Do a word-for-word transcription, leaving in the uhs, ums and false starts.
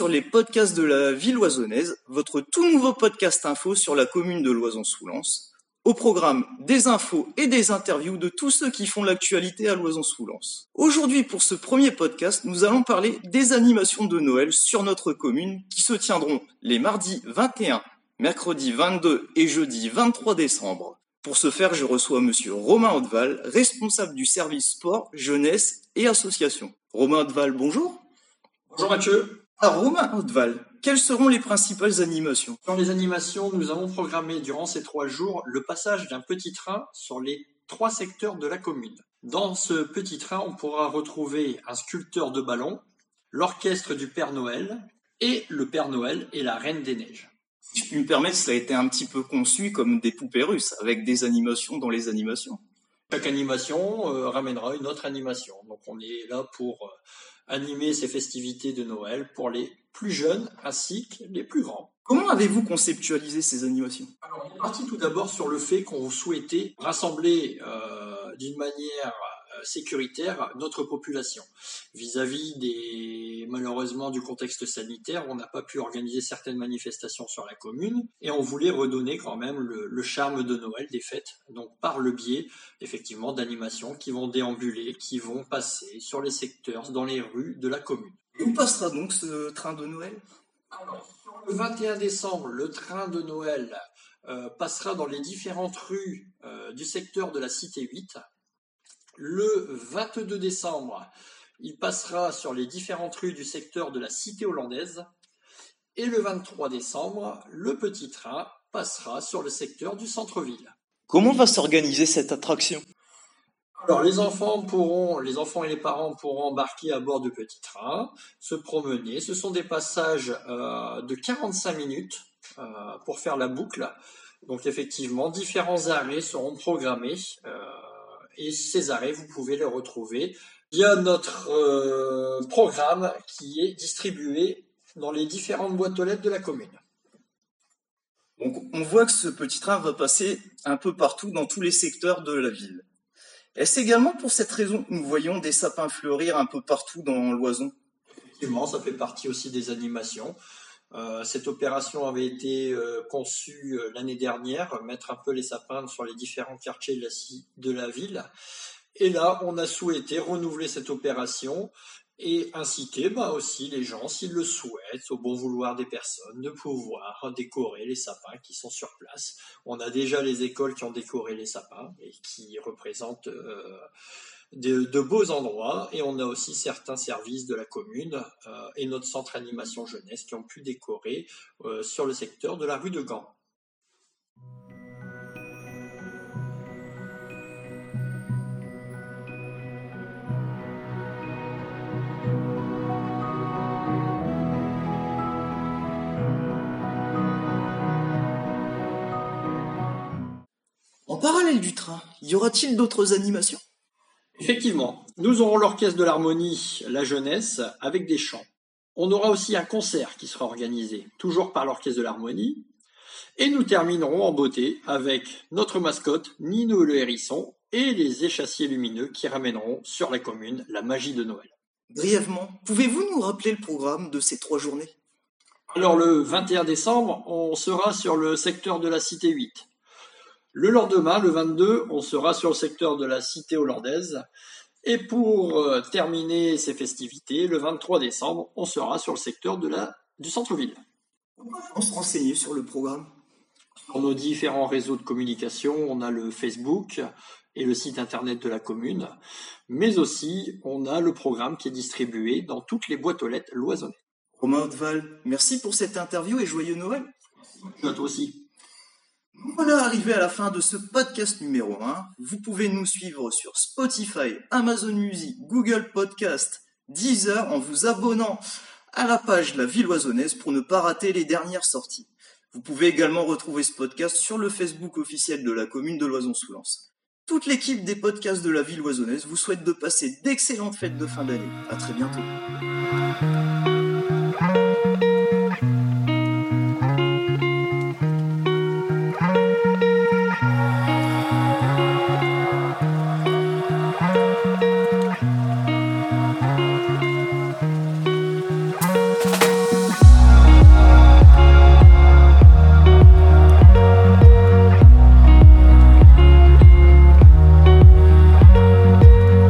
sur les podcasts de la Vie Loisonnaise, votre tout nouveau podcast info sur la commune de Loison-Soulance. Au programme, des infos et des interviews de tous ceux qui font l'actualité à Loison-sous-Lens. Aujourd'hui, pour ce premier podcast, nous allons parler des animations de Noël sur notre commune qui se tiendront les mardis vingt et un, mercredi vingt-deux et jeudi vingt-trois décembre. Pour ce faire, je reçois Monsieur Romain Hauteval, responsable du service sport, jeunesse et association. Romain Hauteval, bonjour. Bonjour Mathieu. Alors Romain Hauteval, quelles seront les principales animations? Dans les animations, nous avons programmé durant ces trois jours le passage d'un petit train sur les trois secteurs de la commune. Dans ce petit train, on pourra retrouver un sculpteur de ballons, l'orchestre du Père Noël et le Père Noël et la Reine des Neiges. Si tu me permets, cela a été un petit peu conçu comme des poupées russes, avec des animations dans les animations. Chaque animation euh, ramènera une autre animation. Donc on est là pour euh, animer ces festivités de Noël pour les plus jeunes ainsi que les plus grands. Comment avez-vous conceptualisé ces animations? Alors on est parti tout d'abord sur le fait qu'on souhaitait rassembler euh, d'une manière sécuritaire notre population. Vis-à-vis des, malheureusement, du contexte sanitaire, on n'a pas pu organiser certaines manifestations sur la commune et on voulait redonner quand même le, le charme de Noël des fêtes, donc par le biais, effectivement, d'animations qui vont déambuler, qui vont passer sur les secteurs, dans les rues de la commune. Où passera donc ce train de Noël? Alors, sur le vingt et un décembre, le train de Noël euh, passera dans les différentes rues euh, du secteur de la Cité huit. Le vingt-deux décembre, il passera sur les différentes rues du secteur de la Cité hollandaise. Et le vingt-trois décembre, le petit train passera sur le secteur du centre-ville. Comment va s'organiser cette attraction? Alors, les enfants pourront, les enfants et les parents pourront embarquer à bord du petit train, se promener. Ce sont des passages euh, de quarante-cinq minutes euh, pour faire la boucle. Donc, effectivement, différents arrêts seront programmés. Euh, Et ces arrêts, vous pouvez les retrouver via notre euh, programme qui est distribué dans les différentes boîtes aux lettres de la commune. Donc, on voit que ce petit train va passer un peu partout dans tous les secteurs de la ville. Est-ce également pour cette raison que nous voyons des sapins fleurir un peu partout dans Loison? Effectivement, ça fait partie aussi des animations. Euh, cette opération avait été euh, conçue euh, l'année dernière, mettre un peu les sapins sur les différents quartiers de la, de la ville. Et là, on a souhaité renouveler cette opération et inciter bah, aussi les gens, s'ils le souhaitent, au bon vouloir des personnes, de pouvoir décorer les sapins qui sont sur place. On a déjà les écoles qui ont décoré les sapins et qui représentent euh, de, de beaux endroits, et on a aussi certains services de la commune euh, et notre centre animation jeunesse qui ont pu décorer euh, sur le secteur de la rue de Gand. En parallèle du train, y aura-t-il d'autres animations? Effectivement, nous aurons l'orchestre de l'harmonie, la jeunesse, avec des chants. On aura aussi un concert qui sera organisé, toujours par l'orchestre de l'harmonie. Et nous terminerons en beauté avec notre mascotte, Nino Le Hérisson, et les échassiers lumineux qui ramèneront sur la commune la magie de Noël. Brièvement, pouvez-vous nous rappeler le programme de ces trois journées? Alors le vingt et un décembre, on sera sur le secteur de la Cité huit. Le lendemain, le vingt-deux, on sera sur le secteur de la Cité hollandaise. Et pour euh, terminer ces festivités, le vingt-trois décembre, on sera sur le secteur de la, du centre-ville. On se renseigne sur le programme. Sur nos différents réseaux de communication, on a le Facebook et le site internet de la commune. Mais aussi, on a le programme qui est distribué dans toutes les boîtes aux lettres loisonnaises. Romain Hauteval, merci pour cette interview et joyeux Noël. Merci à toi aussi. Voilà arrivé à la fin de ce podcast numéro un. Vous pouvez nous suivre sur Spotify, Amazon Music, Google Podcast, Deezer en vous abonnant à la page La Vie Loisonnaise pour ne pas rater les dernières sorties. Vous pouvez également retrouver ce podcast sur le Facebook officiel de la commune de Loison-sous-Lens. Toute l'équipe des podcasts de La Vie Loisonnaise vous souhaite de passer d'excellentes fêtes de fin d'année. À très bientôt.